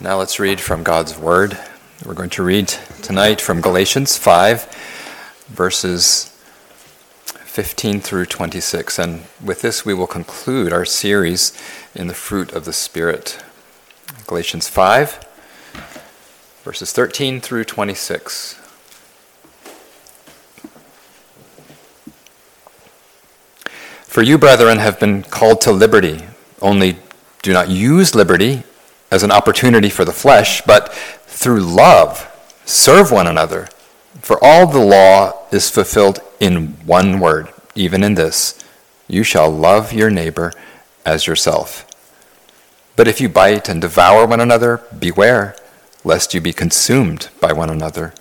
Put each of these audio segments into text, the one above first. Now let's read from God's Word. We're going to read tonight from Galatians 5, verses 15 through 26. And with this, we will conclude our series in the fruit of the Spirit. Galatians 5, verses 13 through 26. For you, brethren, have been called to liberty. Only do not use liberty as an opportunity for the flesh, but through love serve one another. For all the law is fulfilled in one word, even in this: you shall love your neighbor as yourself. But if you bite and devour one another, beware, lest you be consumed by one another.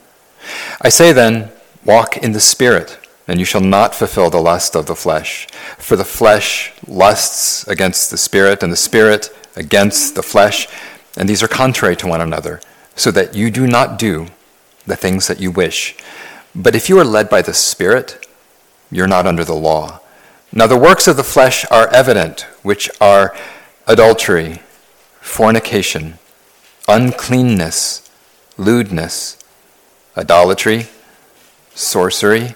I say then, walk in the Spirit, and you shall not fulfill the lust of the flesh. For the flesh lusts against the Spirit, and the Spirit against the flesh, and these are contrary to one another, so that you do not do the things that you wish. But if you are led by the Spirit, you're not under the law. Now the works of the flesh are evident, which are adultery, fornication, uncleanness, lewdness, idolatry, sorcery,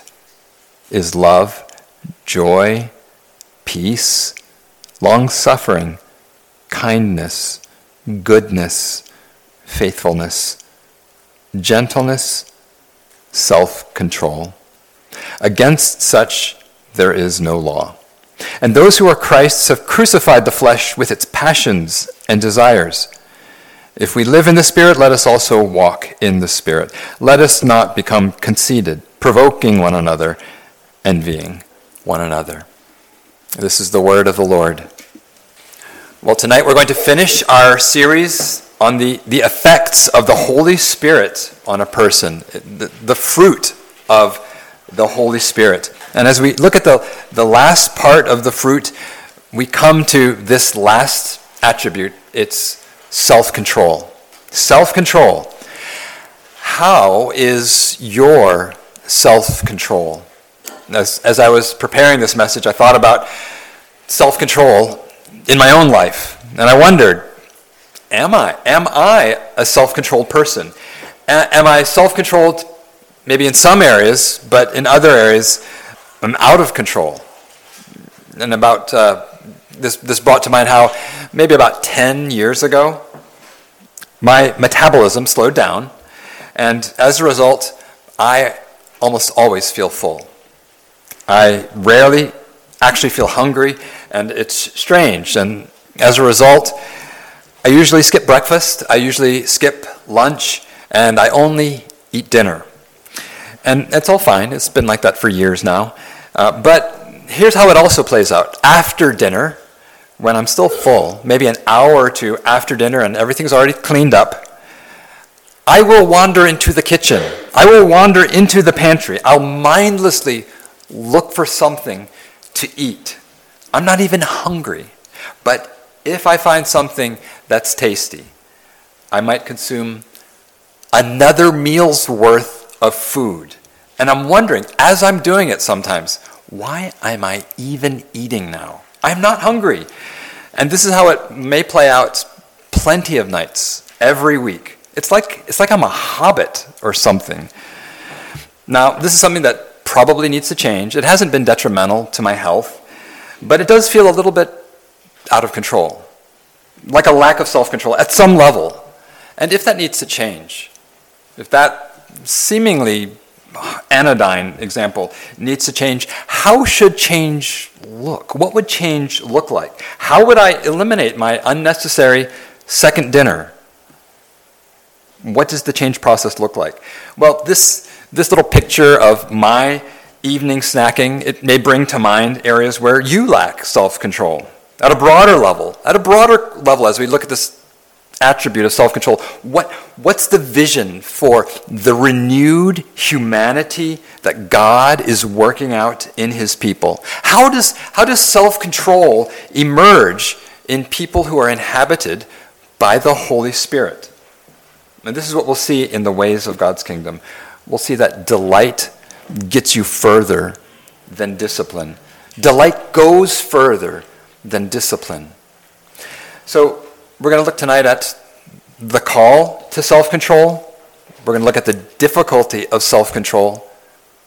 is love, joy, peace, long-suffering, kindness, goodness, faithfulness, gentleness, self-control. Against such there is no law. And those who are Christ's have crucified the flesh with its passions and desires. If we live in the Spirit, let us also walk in the Spirit. Let us not become conceited, provoking one another, envying one another. This is the word of the Lord. Well, tonight we're going to finish our series on the effects of the Holy Spirit on a person, the fruit of the Holy Spirit. And as we look at the last part of the fruit, we come to this last attribute. It's self-control. Self-control. How is your self-control? As I was preparing this message, I thought about self-control in my own life, and I wondered, am I a self-controlled person? Am I self-controlled maybe in some areas, but in other areas I'm out of control? And about this brought to mind how maybe about 10 years ago my metabolism slowed down, and as a result I almost always feel full. I rarely actually feel hungry, and it's strange. And as a result, I usually skip breakfast, I usually skip lunch, and I only eat dinner. And it's all fine. It's been like that for years now. But here's how it also plays out. After dinner, when I'm still full, maybe an hour or two after dinner and everything's already cleaned up, I will wander into the kitchen. I will wander into the pantry. I'll mindlessly look for something to eat. I'm not even hungry, but if I find something that's tasty, I might consume another meal's worth of food. And I'm wondering, as I'm doing it sometimes, why am I even eating now? I'm not hungry. And this is how it may play out plenty of nights every week. It's like I'm a hobbit or something. Now, this is something that probably needs to change. It hasn't been detrimental to my health, but it does feel a little bit out of control, like a lack of self-control at some level. And if that needs to change, if that seemingly anodyne example needs to change, how should change look? What would change look like? How would I eliminate my unnecessary second dinner? What does the change process look like? Well, this little picture of my evening snacking, it may bring to mind areas where you lack self-control. At a broader level, as we look at this attribute of self-control. What's the vision for the renewed humanity that God is working out in his people? How does self-control emerge in people who are inhabited by the Holy Spirit? And this is what we'll see in the ways of God's kingdom. We'll see that delight gets you further than discipline. Delight goes further than discipline. So we're going to look tonight at the call to self-control. We're going to look at the difficulty of self-control.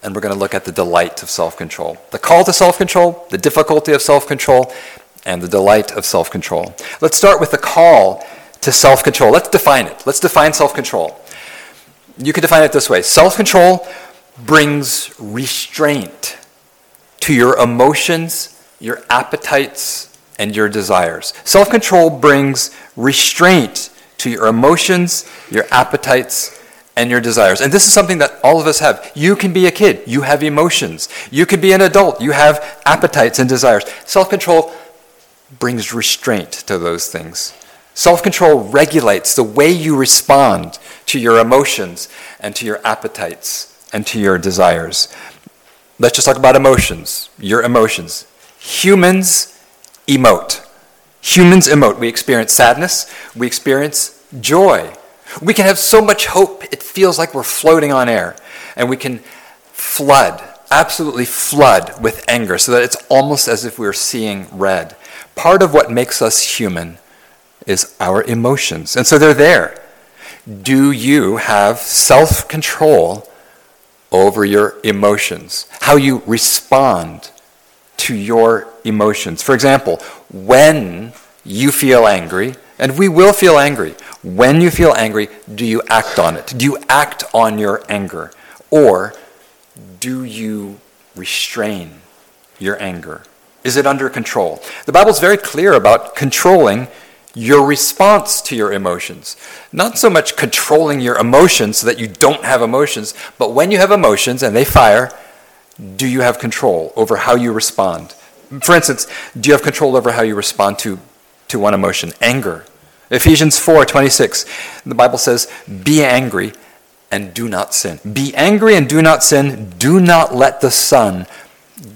And we're going to look at the delight of self-control. The call to self-control, the difficulty of self-control, and the delight of self-control. Let's start with the call to self-control. Let's define it. Let's define self-control. You can define it this way. Self-control brings restraint to your emotions, your appetites, and your desires. Self-control brings restraint to your emotions, your appetites, and your desires. And this is something that all of us have. You can be a kid. You have emotions. You can be an adult. You have appetites and desires. Self-control brings restraint to those things. Self-control regulates the way you respond to your emotions and to your appetites and to your desires. Let's just talk about emotions, your emotions. Humans emote. Humans emote. We experience sadness. We experience joy. We can have so much hope, it feels like we're floating on air. And we can flood, absolutely flood with anger so that it's almost as if we're seeing red. Part of what makes us human is our emotions. And so they're there. Do you have self-control over your emotions? How you respond to your emotions. For example, when you feel angry, and we will feel angry, when you feel angry, do you act on it? Do you act on your anger? Or do you restrain your anger? Is it under control? The Bible's very clear about controlling your response to your emotions. Not so much controlling your emotions so that you don't have emotions, but when you have emotions and they fire, do you have control over how you respond? For instance, do you have control over how you respond to one emotion? Anger. Ephesians 4:26, the Bible says, be angry and do not sin. Be angry and do not sin. Do not let the sun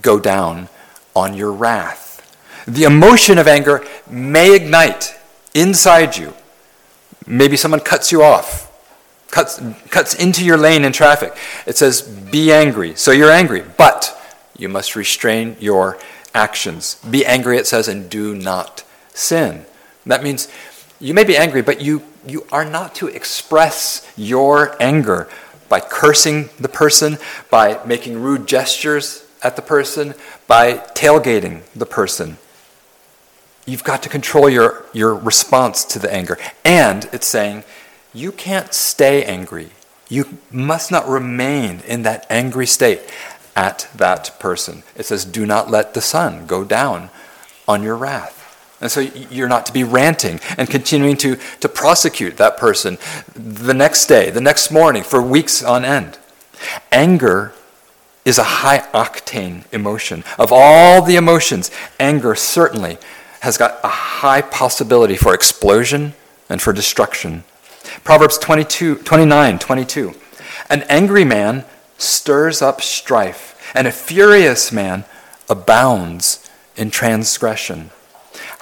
go down on your wrath. The emotion of anger may ignite inside you. Maybe someone cuts you off, cuts into your lane in traffic. It says, be angry. So you're angry, but you must restrain your actions. Be angry, it says, and do not sin. That means you may be angry, but you are not to express your anger by cursing the person, by making rude gestures at the person, by tailgating the person. You've got to control your response to the anger. And it's saying, you can't stay angry. You must not remain in that angry state at that person. It says, do not let the sun go down on your wrath. And so you're not to be ranting and continuing to prosecute that person the next day, the next morning, for weeks on end. Anger is a high-octane emotion. Of all the emotions, anger certainly has got a high possibility for explosion and for destruction. Proverbs 29:22. An angry man stirs up strife, and a furious man abounds in transgression.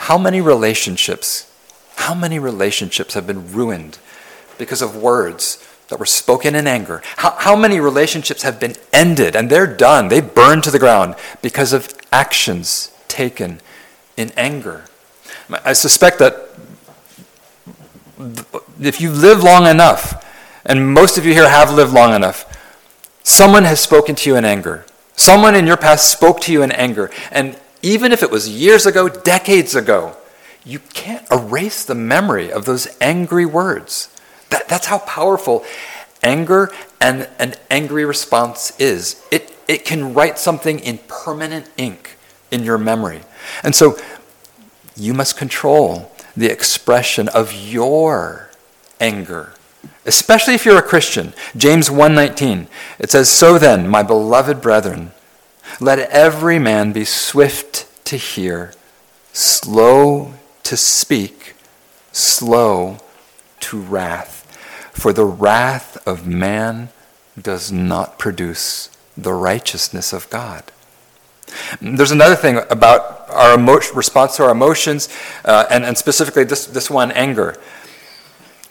How many relationships have been ruined because of words that were spoken in anger? How many relationships have been ended and they're done, they burned to the ground because of actions taken in anger? I suspect that if you live long enough, and most of you here have lived long enough, someone has spoken to you in anger. Someone in your past spoke to you in anger. And even if it was years ago, decades ago, you can't erase the memory of those angry words. That's how powerful anger and an angry response is. It can write something in permanent ink in your memory. And so you must control the expression of your anger, especially if you're a Christian. James 1:19, it says, so then, my beloved brethren, let every man be swift to hear, slow to speak, slow to wrath. For the wrath of man does not produce the righteousness of God. There's another thing about our response to our emotions, and specifically this one, anger.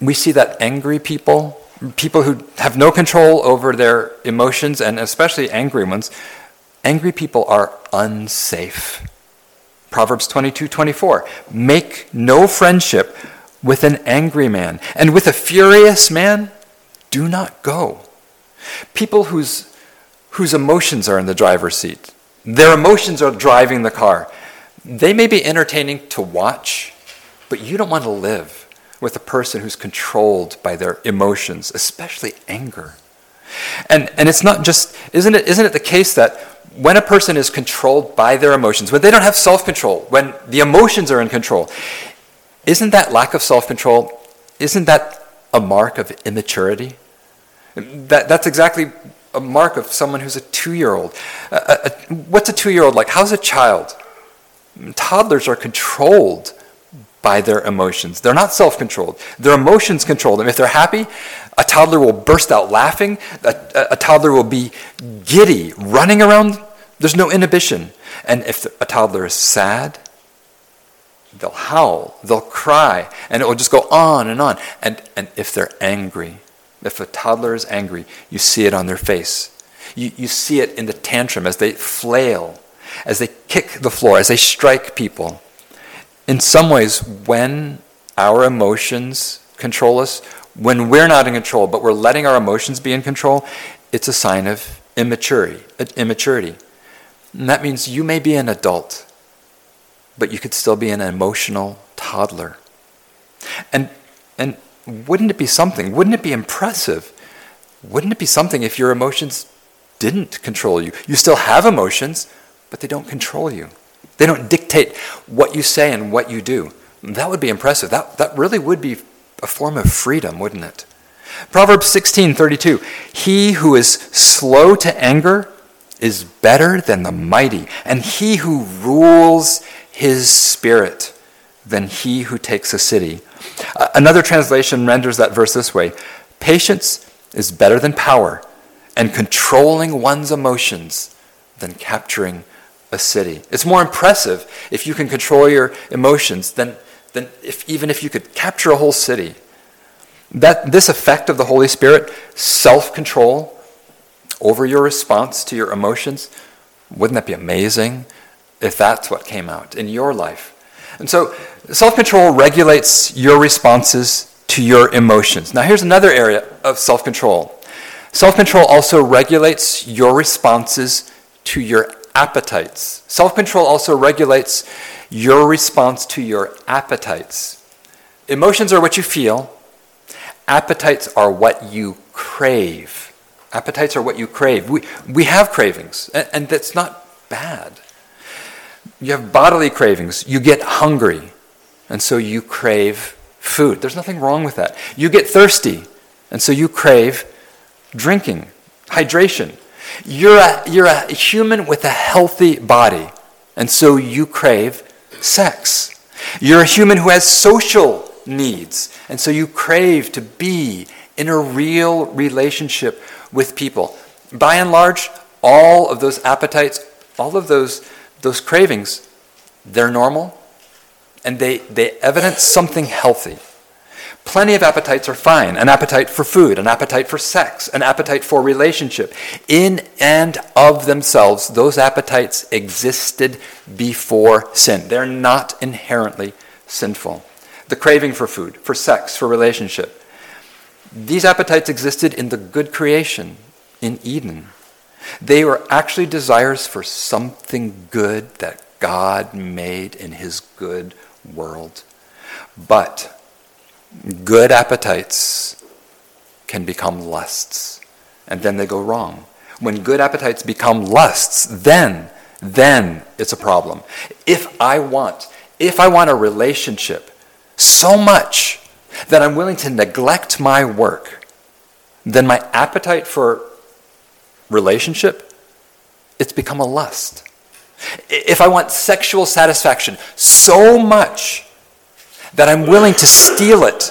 We see that angry people who have no control over their emotions, and especially angry ones, angry people are unsafe. Proverbs 22:24, make no friendship with an angry man, and with a furious man, do not go. People whose emotions are in the driver's seat, their emotions are driving the car. They may be entertaining to watch, but you don't want to live with a person who's controlled by their emotions, especially anger. And it's not just, isn't it the case that when a person is controlled by their emotions, when they don't have self-control, when the emotions are in control, isn't that lack of self-control, isn't that a mark of immaturity? That's exactly a mark of someone who's a 2-year-old. What's a 2-year-old like? How's a child? Toddlers are controlled by their emotions. They're not self-controlled. Their emotions control them. If they're happy, a toddler will burst out laughing. A toddler will be giddy, running around. There's no inhibition. And if a toddler is sad, they'll howl, they'll cry, and it will just go on and on. And if they're angry, if a toddler is angry, you see it on their face. You see it in the tantrum as they flail, as they kick the floor, as they strike people. In some ways, when our emotions control us, when we're not in control, but we're letting our emotions be in control, it's a sign of immaturity. And that means you may be an adult, but you could still be an emotional toddler. And wouldn't it be something? Wouldn't it be impressive? Wouldn't it be something if your emotions didn't control you? You still have emotions, but they don't control you. They don't dictate what you say and what you do. That would be impressive. That really would be a form of freedom, wouldn't it? Proverbs 16:32, he who is slow to anger is better than the mighty, and he who rules his spirit than he who takes a city. Another translation renders that verse this way, patience is better than power, and controlling one's emotions than capturing a city. It's more impressive if you can control your emotions than even if you could capture a whole city. That this effect of the Holy Spirit, self-control over your response to your emotions, wouldn't that be amazing if that's what came out in your life? And so self-control regulates your responses to your emotions. Now here's another area of self-control. Self-control also regulates your responses to your appetites. Self-control also regulates your response to your appetites. Emotions are what you feel. Appetites are what you crave. Appetites are what you crave. We have cravings, and that's not bad. You have bodily cravings. You get hungry, and so you crave food. There's nothing wrong with that. You get thirsty, and so you crave drinking, hydration. You're a human with a healthy body, and so you crave sex. You're a human who has social needs, and so you crave to be in a real relationship with people. By and large, all of those appetites, all of those cravings, they're normal, and they evidence something healthy. Plenty of appetites are fine. An appetite for food, an appetite for sex, an appetite for relationship. In and of themselves, those appetites existed before sin. They're not inherently sinful. The craving for food, for sex, for relationship. These appetites existed in the good creation, in Eden. They were actually desires for something good that God made in his good world. But good appetites can become lusts, and then they go wrong. When good appetites become lusts, then it's a problem. If I want a relationship so much that I'm willing to neglect my work, then my appetite for relationship, it's become a lust. If I want sexual satisfaction so much that I'm willing to steal it,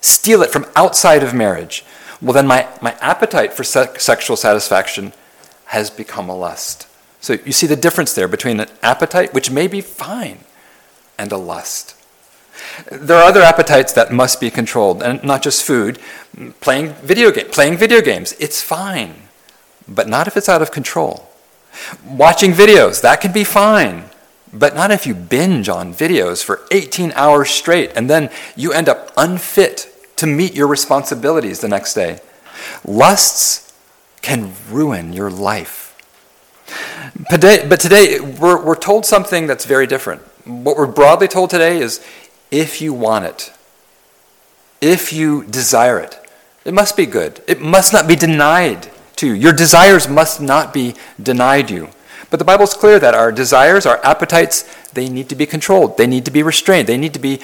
steal it from outside of marriage, well then my appetite for sexual satisfaction has become a lust. So you see the difference there between an appetite, which may be fine, and a lust. There are other appetites that must be controlled, and not just food. Playing video games, it's fine, but not if it's out of control. Watching videos, that can be fine, but not if you binge on videos for 18 hours straight, and then you end up unfit to meet your responsibilities the next day. Lusts can ruin your life. But today, we're told something that's very different. What we're broadly told today is, if you want it, if you desire it, it must be good. It must not be denied to you. Your desires must not be denied you. But the Bible's clear that our desires, our appetites, they need to be controlled. They need to be restrained. They need to be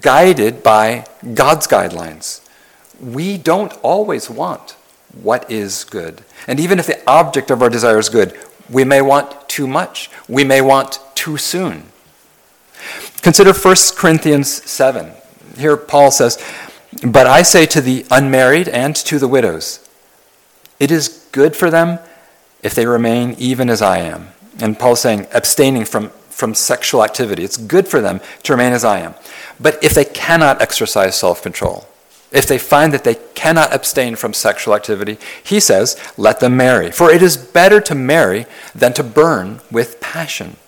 guided by God's guidelines. We don't always want what is good. And even if the object of our desire is good, we may want too much. We may want too soon. Consider 1 Corinthians 7. Here Paul says, "But I say to the unmarried and to the widows, it is good for them if they remain even as I am." And Paul's saying, abstaining from sexual activity. It's good for them to remain as I am. But if they cannot exercise self-control, if they find that they cannot abstain from sexual activity, he says, let them marry. For it is better to marry than to burn with passion.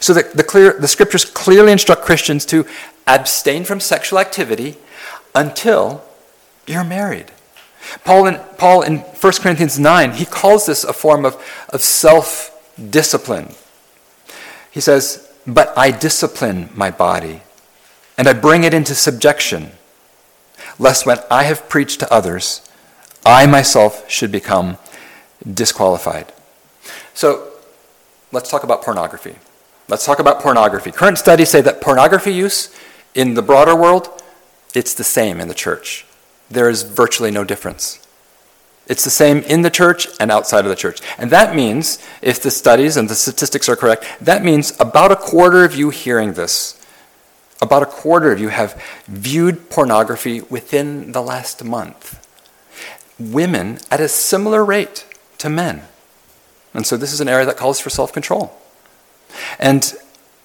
So the scriptures clearly instruct Christians to abstain from sexual activity until you're married. Paul in 1 Corinthians 9, he calls this a form of self-discipline. He says, "But I discipline my body, and I bring it into subjection, lest when I have preached to others, I myself should become disqualified." So let's talk about pornography. Current studies say that pornography use in the broader world, it's the same in the church. There is virtually no difference. It's the same in the church and outside of the church. And that means, if the studies and the statistics are correct, that means about a quarter of you hearing this, about a quarter of you have viewed pornography within the last month. Women at a similar rate to men. And so this is an area that calls for self-control. And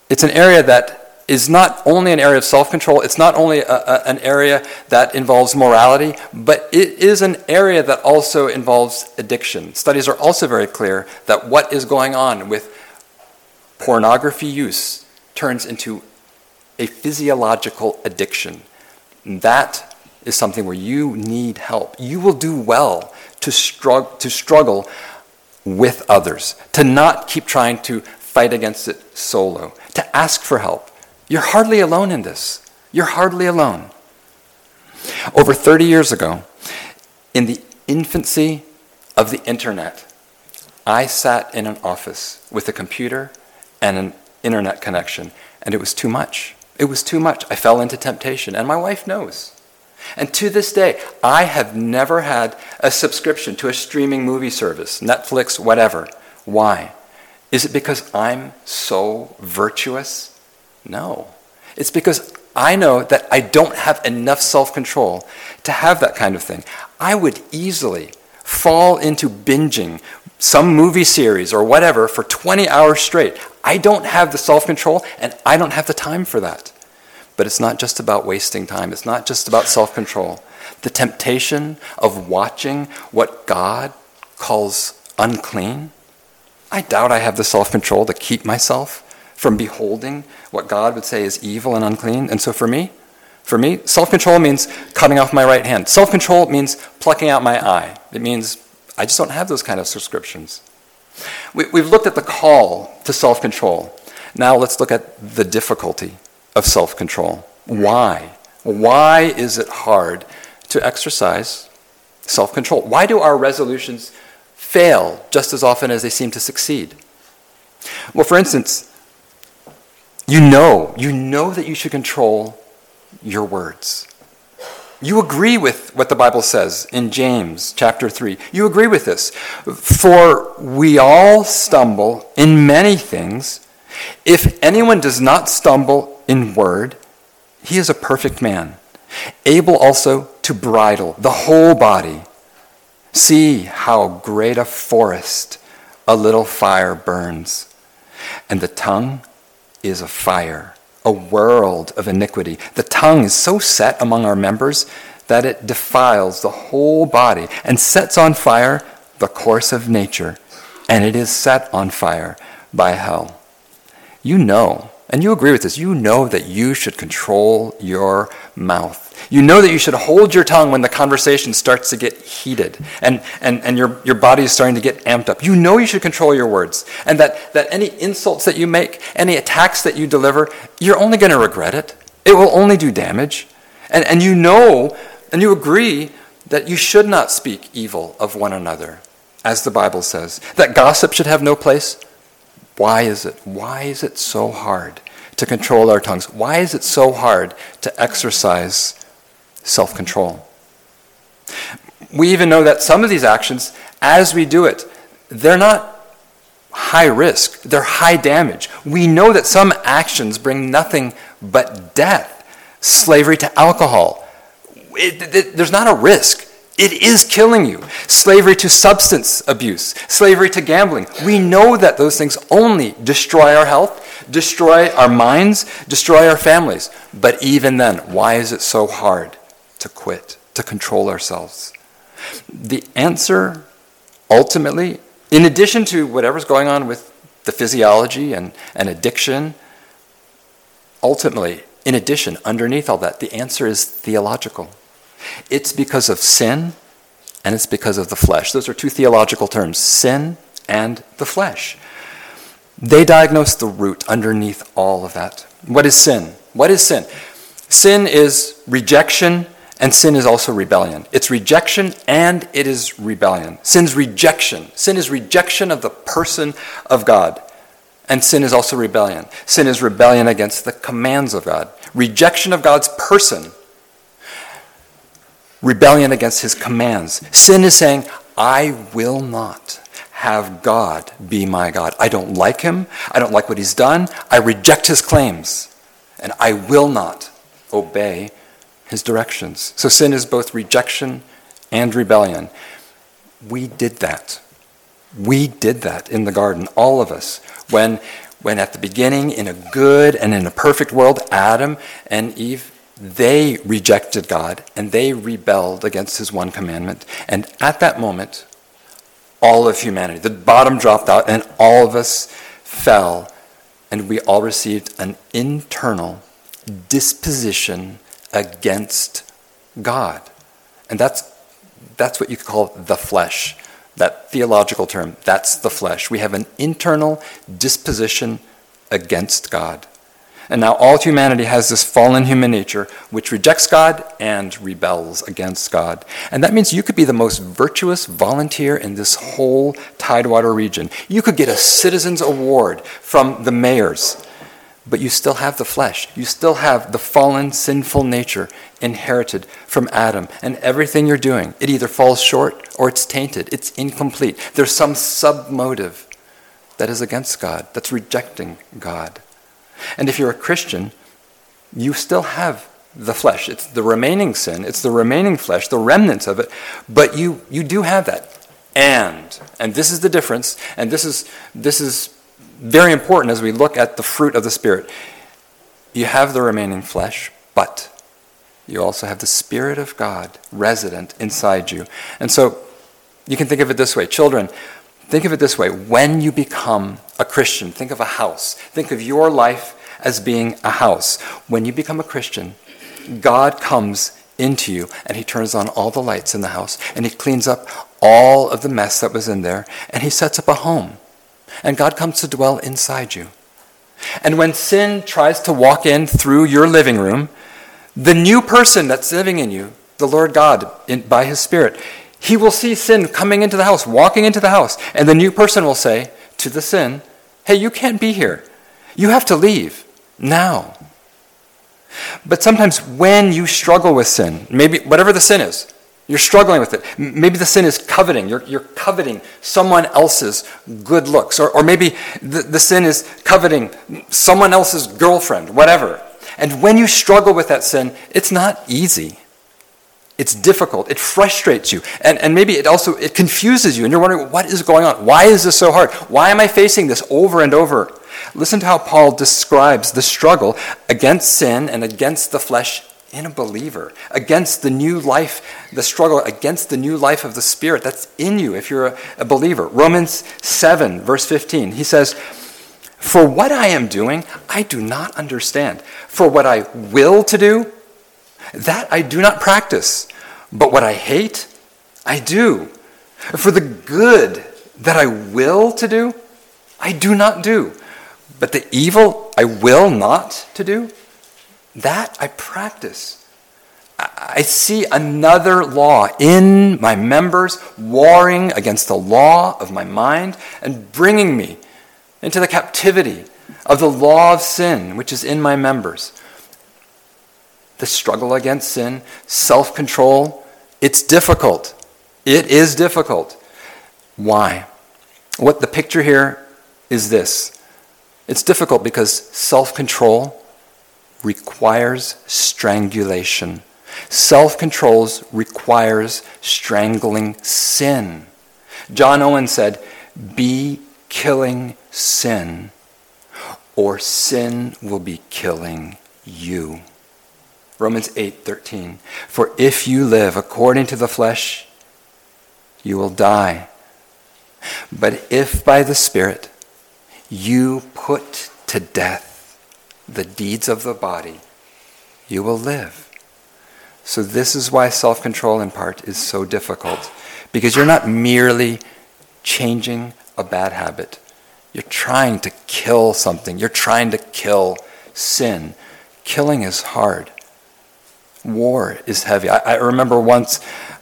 it's an area that is not only an area of self-control, it's not only an area that involves morality, but it is an area that also involves addiction. Studies are also very clear that what is going on with pornography use turns into a physiological addiction. And that is something where you need help. You will do well to struggle with others, to not keep trying to fight against it solo, to ask for help. You're hardly alone in this. You're hardly alone. Over 30 years ago, in the infancy of the internet, I sat in an office with a computer and an internet connection, and it was too much. I fell into temptation, and my wife knows. And to this day, I have never had a subscription to a streaming movie service, Netflix, whatever. Why? Is it because I'm so virtuous? No. It's because I know that I don't have enough self-control to have that kind of thing. I would easily fall into binging some movie series or whatever for 20 hours straight. I don't have the self-control, and I don't have the time for that. But it's not just about wasting time. It's not just about self-control. The temptation of watching what God calls unclean, I doubt I have the self-control to keep myself from beholding what God would say is evil and unclean. And so for me, self-control means cutting off my right hand. Self-control means plucking out my eye. It means I just don't have those kind of subscriptions. We've looked at the call to self-control. Now let's look at the difficulty of self-control. Why? Why is it hard to exercise self-control? Why do our resolutions fail just as often as they seem to succeed? Well, for instance, you know that you should control your words. You agree with what the Bible says in James chapter 3. You agree with this. "For we all stumble in many things. If anyone does not stumble in word, he is a perfect man, able also to bridle the whole body. See how great a forest a little fire burns. And the tongue is a fire, a world of iniquity. The tongue is so set among our members that it defiles the whole body and sets on fire the course of nature, and it is set on fire by hell. You know, and you agree with this, you know that you should control your mouth. You know that you should hold your tongue when the conversation starts to get heated and your body is starting to get amped up. You know you should control your words, and that any insults that you make, any attacks that you deliver, you're only going to regret it. It will only do damage. And you know, and you agree that you should not speak evil of one another, as the Bible says, that gossip should have no place. Why is it so hard to control our tongues? Why is it so hard to exercise self-control? We even know that some of these actions, as we do it, they're not high risk, they're high damage. We know that some actions bring nothing but death. Slavery to alcohol, there's not a risk. It is killing you. Slavery to substance abuse, slavery to gambling. We know that those things only destroy our health, destroy our minds, destroy our families. But even then, why is it so hard to quit, to control ourselves? The answer, ultimately, in addition to whatever's going on with the physiology and addiction, ultimately, in addition, underneath all that, the answer is theological. It's because of sin, and it's because of the flesh. Those are two theological terms, sin and the flesh. They diagnose the root underneath all of that. What is sin? What is sin? Sin is rejection, and sin is also rebellion. It's rejection, and it is rebellion. Sin's rejection. Sin is rejection of the person of God. And sin is also rebellion. Sin is rebellion against the commands of God. Rejection of God's person. Rebellion against his commands. Sin is saying, I will not have God be my God. I don't like him. I don't like what he's done. I reject his claims. And I will not obey his directions. So sin is both rejection and rebellion. We did that in the garden, all of us. When at the beginning, in a good and in a perfect world, Adam and Eve, they rejected God and they rebelled against his one commandment. And at that moment, all of humanity, the bottom dropped out and all of us fell, and we all received an internal disposition against God. And that's what you could call the flesh. That theological term, that's the flesh. We have an internal disposition against God. And now all humanity has this fallen human nature which rejects God and rebels against God. And that means you could be the most virtuous volunteer in this whole Tidewater region. You could get a citizen's award from the mayors, but you still have the flesh. You still have the fallen, sinful nature inherited from Adam. And everything you're doing, it either falls short or it's tainted. It's incomplete. There's some sub-motive that is against God, that's rejecting God. And if you're a Christian, you still have the flesh. It's the remaining sin. It's the remaining flesh, the remnants of it. But you do have that. And this is the difference, and this is very important as we look at the fruit of the Spirit. You have the remaining flesh, but you also have the Spirit of God resident inside you. And so you can think of it this way. Children, think of it this way. When you become a Christian, think of a house. Think of your life as being a house. When you become a Christian, God comes into you and he turns on all the lights in the house and he cleans up all of the mess that was in there and he sets up a home. And God comes to dwell inside you. And when sin tries to walk in through your living room, the new person that's living in you, the Lord God, by his Spirit, he will see sin coming into the house, walking into the house, and the new person will say to the sin, hey, you can't be here. You have to leave now. But sometimes when you struggle with sin, maybe whatever the sin is, you're struggling with it. Maybe the sin is coveting. You're coveting someone else's good looks. Or maybe the sin is coveting someone else's girlfriend, whatever. And when you struggle with that sin, it's not easy. It's difficult. It frustrates you. And maybe it also, it confuses you. And you're wondering, what is going on? Why is this so hard? Why am I facing this over and over? Listen to how Paul describes the struggle against sin and against the flesh in a believer, against the new life, the struggle against the new life of the Spirit that's in you if you're a believer. Romans 7, verse 15, he says, "For what I am doing, I do not understand. For what I will to do, that I do not practice. But what I hate, I do. For the good that I will to do, I do not do. But the evil I will not to do, that I practice. I see another law in my members warring against the law of my mind and bringing me into the captivity of the law of sin which is in my members." The struggle against sin, self-control, it's difficult. It is difficult. Why? What the picture here is this. It's difficult because self-control requires strangulation. Self-control requires strangling sin. John Owen said, "Be killing sin, or sin will be killing you." Romans 8:13. "For if you live according to the flesh, you will die. But if by the Spirit you put to death the deeds of the body, you will live." So this is why self-control in part is so difficult, because you're not merely changing a bad habit. You're trying to kill something. You're trying to kill sin. Killing is hard. War is heavy. I remember once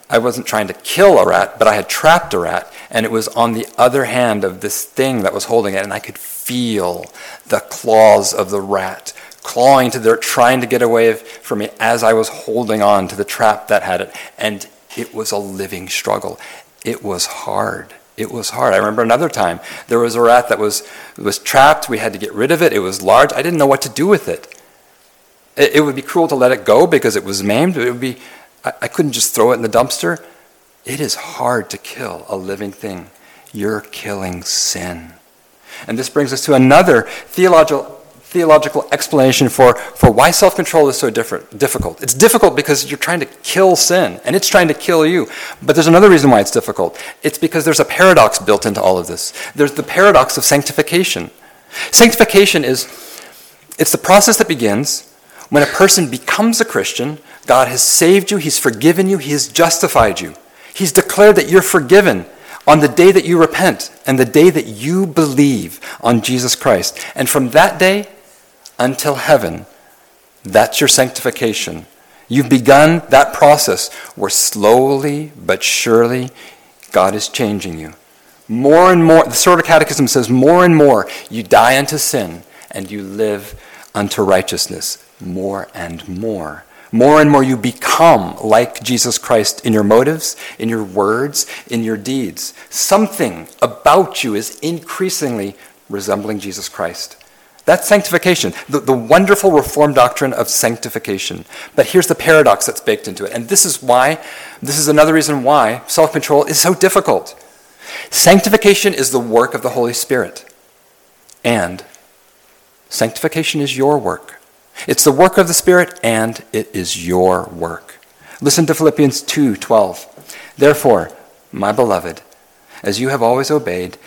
I wasn't trying to kill a rat, but I had trapped a rat, and it was on the other hand of this thing that was holding it, and I could feel the claws of the rat clawing to there, trying to get away from me as I was holding on to the trap that had it. And it was a living struggle. It was hard. It was hard. I remember another time there was a rat that was trapped. We had to get rid of it. It was large. I didn't know what to do with it. It would be cruel to let it go because it was maimed. It would be, I couldn't just throw it in the dumpster. It is hard to kill a living thing. You're killing sin. And this brings us to another theological explanation for why self-control is so difficult. It's difficult because you're trying to kill sin, and it's trying to kill you. But there's another reason why it's difficult. It's because there's a paradox built into all of this. There's the paradox of sanctification. Sanctification is, it's the process that begins when a person becomes a Christian. God has saved you, he's forgiven you, he has justified you. He's declared that you're forgiven on the day that you repent and the day that you believe on Jesus Christ. And from that day until heaven, that's your sanctification. You've begun that process where slowly but surely God is changing you. More and more, the Shorter Catechism says, more and more you die unto sin and you live unto righteousness. More and more. More and more you become like Jesus Christ in your motives, in your words, in your deeds. Something about you is increasingly resembling Jesus Christ. That's sanctification, the wonderful Reformed doctrine of sanctification. But here's the paradox that's baked into it. And this is another reason why self-control is so difficult. Sanctification is the work of the Holy Spirit. And sanctification is your work. It's the work of the Spirit, and it is your work. Listen to Philippians 2:12. "Therefore, my beloved, as you have always obeyed,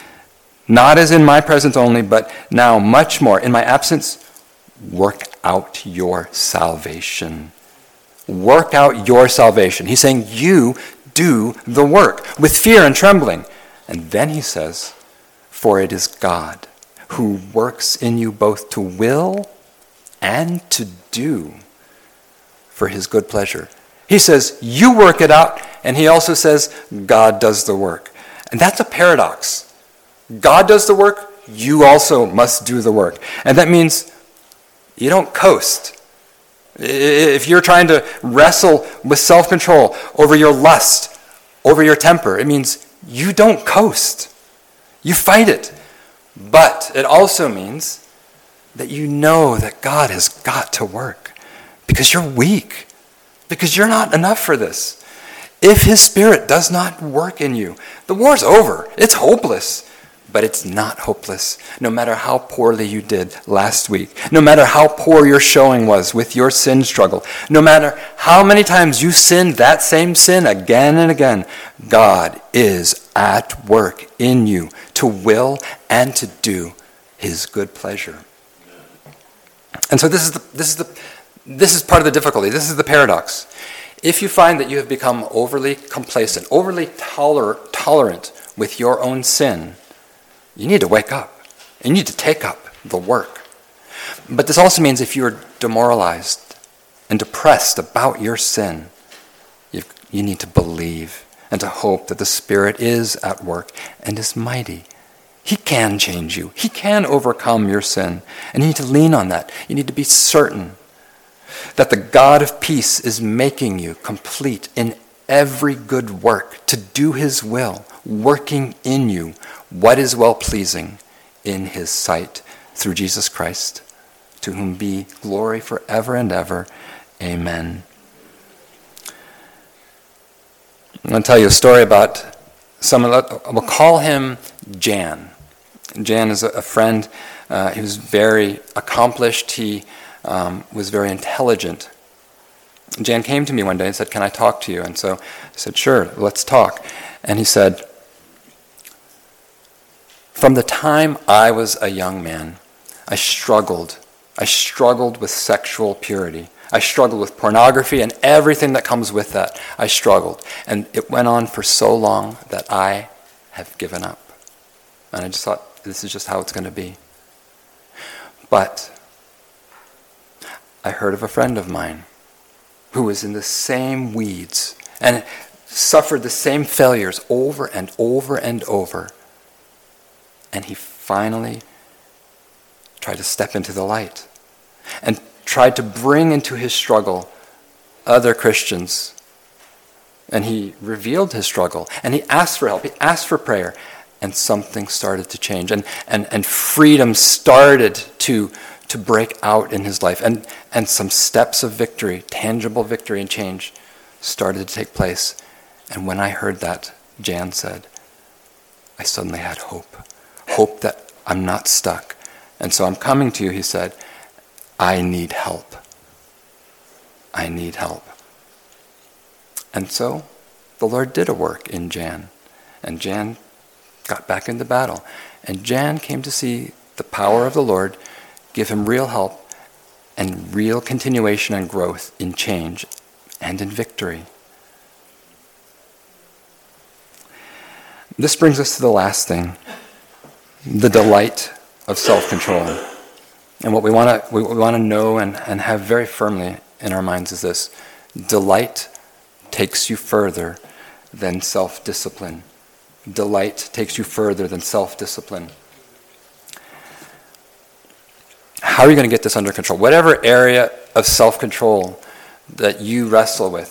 not as in my presence only, but now much more in my absence, work out your salvation." Work out your salvation. He's saying you do the work with fear and trembling. And then he says, "For it is God who works in you both to will and to do for his good pleasure." He says, you work it out, and he also says, God does the work. And that's a paradox. God does the work, you also must do the work. And that means you don't coast. If you're trying to wrestle with self-control over your lust, over your temper, it means you don't coast. You fight it. But it also means that you know that God has got to work because you're weak, because you're not enough for this. If his Spirit does not work in you, the war's over. It's hopeless, but it's not hopeless. No matter how poorly you did last week, no matter how poor your showing was with your sin struggle, no matter how many times you sinned that same sin again and again, God is at work in you to will and to do his good pleasure. And so this is part of the difficulty. This is the paradox. If you find that you have become overly complacent, overly tolerant with your own sin, you need to wake up. You need to take up the work. But this also means if you're demoralized and depressed about your sin, you need to believe and to hope that the Spirit is at work and is mighty. He can change you. He can overcome your sin. And you need to lean on that. You need to be certain that the God of peace is making you complete in every good work to do his will, working in you what is well-pleasing in his sight through Jesus Christ, to whom be glory forever and ever. Amen. I'm going to tell you a story about someone. We'll call him Jan. Jan is a friend. He was very accomplished. He was very intelligent. Jan came to me one day and said, "Can I talk to you?" And so I said, "Sure, let's talk." And he said, "From the time I was a young man, I struggled. I struggled with sexual purity. I struggled with pornography and everything that comes with that. I struggled. And it went on for so long that I have given up." And I just thought, this is just how it's going to be. But I heard of a friend of mine who was in the same weeds and suffered the same failures over and over and over. And he finally tried to step into the light and tried to bring into his struggle other Christians. And he revealed his struggle and he asked for help, he asked for prayer, and something started to change. And freedom started to break out in his life. And some steps of victory, tangible victory and change, started to take place. And when I heard that, Jan said, "I suddenly had hope that I'm not stuck. And so I'm coming to you," he said. I need help. And so the Lord did a work in Jan. And Jan got back into battle. And Jan came to see the power of the Lord give him real help and real continuation and growth in change and in victory. This brings us to the last thing, the delight of self-control. And what we want to know and have very firmly in our minds is this: delight takes you further than self-discipline. Delight takes you further than self-discipline. How are you going to get this under control? Whatever area of self-control that you wrestle with,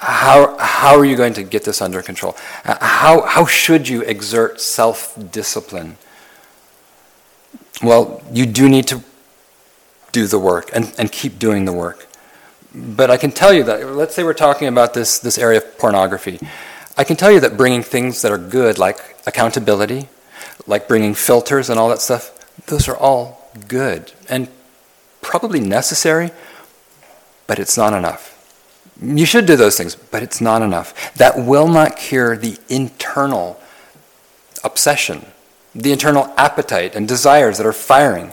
how are you going to get this under control? How should you exert self-discipline? Well, you do need to do the work and keep doing the work. But I can tell you that, let's say we're talking about this area of pornography. I can tell you that bringing things that are good, like accountability, like bringing filters and all that stuff, those are all good and probably necessary, but it's not enough. You should do those things, but it's not enough. That will not cure the internal obsession, the internal appetite and desires that are firing,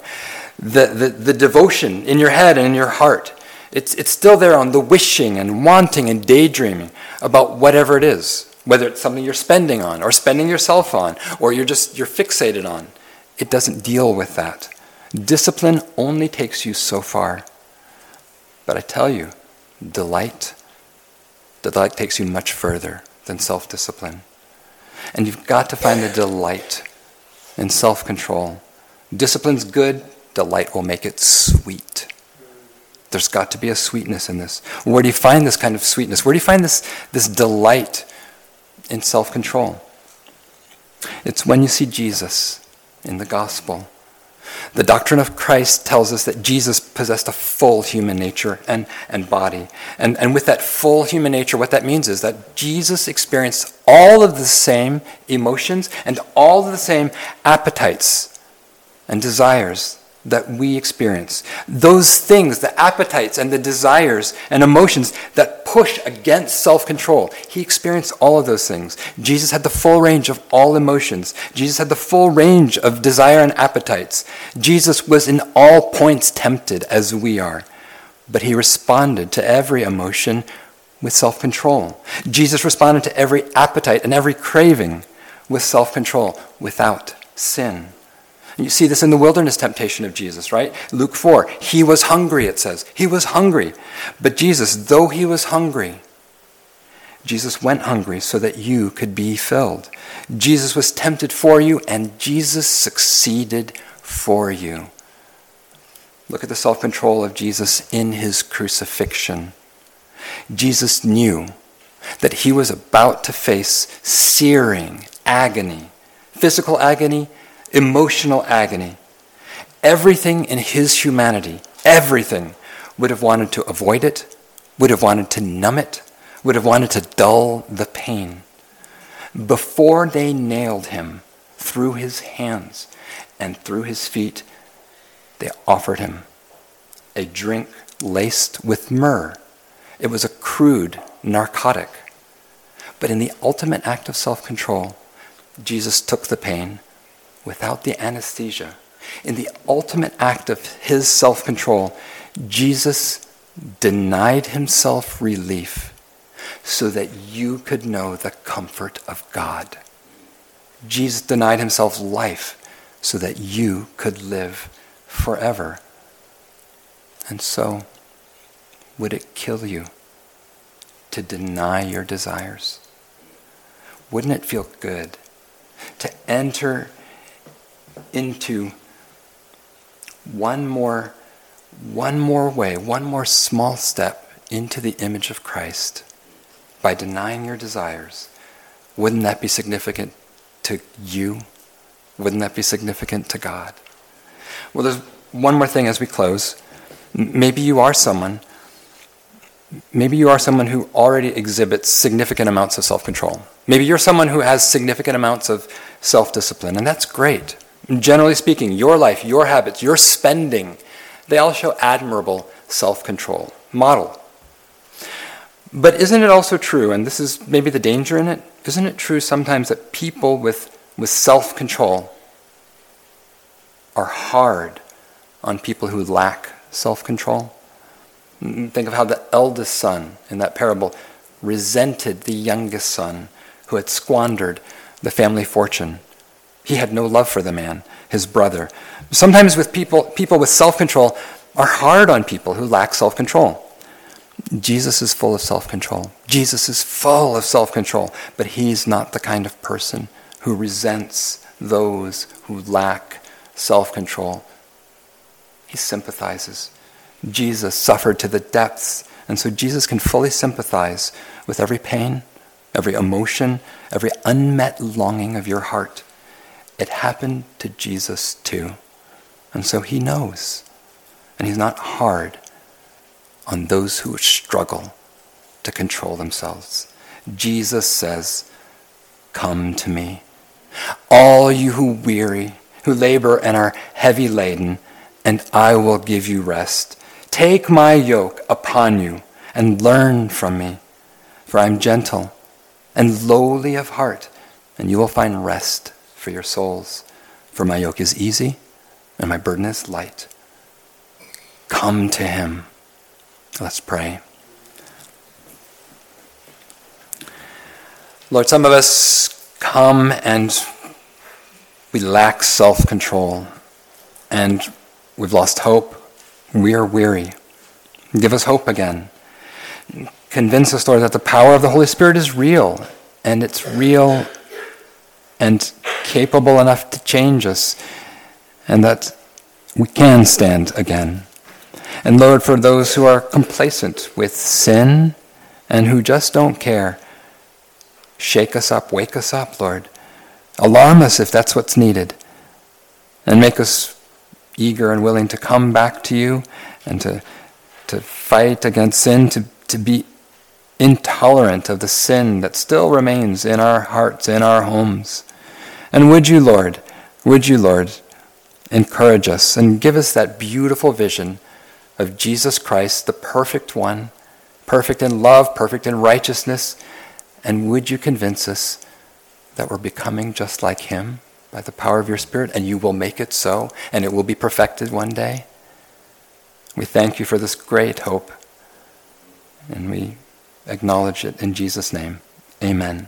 the devotion in your head and in your heart. It's still there on the wishing and wanting and daydreaming about whatever it is, whether it's something you're spending on or spending yourself on, or you're fixated on. It doesn't deal with that. Discipline only takes you so far. But I tell you, delight takes you much further than self-discipline. And you've got to find the delight in self-control. Discipline's good, delight will make it sweet. There's got to be a sweetness in this. Where do you find this kind of sweetness? Where do you find this delight in self-control? It's when you see Jesus in the gospel. The doctrine of Christ tells us that Jesus possessed a full human nature and body. And with that full human nature, what that means is that Jesus experienced all of the same emotions and all of the same appetites and desires that we experience. Those things, the appetites and the desires and emotions that push against self-control, he experienced all of those things. Jesus had the full range of all emotions. Jesus had the full range of desire and appetites. Jesus was in all points tempted as we are, but he responded to every emotion with self-control. Jesus responded to every appetite and every craving with self-control without sin. You see this in the wilderness temptation of Jesus, right? Luke 4, he was hungry, it says. He was hungry. But Jesus, though he was hungry, Jesus went hungry so that you could be filled. Jesus was tempted for you, and Jesus succeeded for you. Look at the self-control of Jesus in his crucifixion. Jesus knew that he was about to face searing agony, physical agony, emotional agony. Everything in his humanity, everything, would have wanted to avoid it, would have wanted to numb it, would have wanted to dull the pain. Before they nailed him through his hands and through his feet, they offered him a drink laced with myrrh. It was a crude narcotic. But in the ultimate act of self-control, Jesus took the pain without the anesthesia. In the ultimate act of his self-control, Jesus denied himself relief so that you could know the comfort of God. Jesus denied himself life so that you could live forever. And so, would it kill you to deny your desires? Wouldn't it feel good to enter into one more way, one more small step into the image of Christ by denying your desires? Wouldn't that be significant to you? Wouldn't that be significant to God? Well, there's one more thing as we close. Maybe you are someone who already exhibits significant amounts of self-control. Maybe you're someone who has significant amounts of self-discipline, and that's great. Generally speaking, your life, your habits, your spending, they all show admirable self-control model. But isn't it also true, and this is maybe the danger in it, isn't it true sometimes that people with self-control are hard on people who lack self-control? Think of how the eldest son in that parable resented the youngest son who had squandered the family fortune. He had no love for the man, his brother. Sometimes with people with self-control are hard on people who lack self-control. Jesus is full of self-control. Jesus is full of self-control, but he's not the kind of person who resents those who lack self-control. He sympathizes. Jesus suffered to the depths, and so Jesus can fully sympathize with every pain, every emotion, every unmet longing of your heart. It happened to Jesus too. And so he knows. And he's not hard on those who struggle to control themselves. Jesus says, "Come to me, all you who labor and are heavy laden, and I will give you rest. Take my yoke upon you and learn from me, for I am gentle and lowly of heart, and you will find rest for your souls, for my yoke is easy and my burden is light." Come to him. Let's pray. Lord, some of us come and we lack self-control and we've lost hope. We are weary. Give us hope again. Convince us, Lord, that the power of the Holy Spirit is real, and it's real and capable enough to change us, and that we can stand again. And Lord, for those who are complacent with sin and who just don't care, shake us up, wake us up, Lord. Alarm us if that's what's needed, and make us eager and willing to come back to you and to fight against sin, to be intolerant of the sin that still remains in our hearts, in our homes. And would you, Lord, encourage us and give us that beautiful vision of Jesus Christ, the perfect one, perfect in love, perfect in righteousness. And would you convince us that we're becoming just like him by the power of your Spirit, and you will make it so, and it will be perfected one day. We thank you for this great hope, and we acknowledge it in Jesus' name. Amen.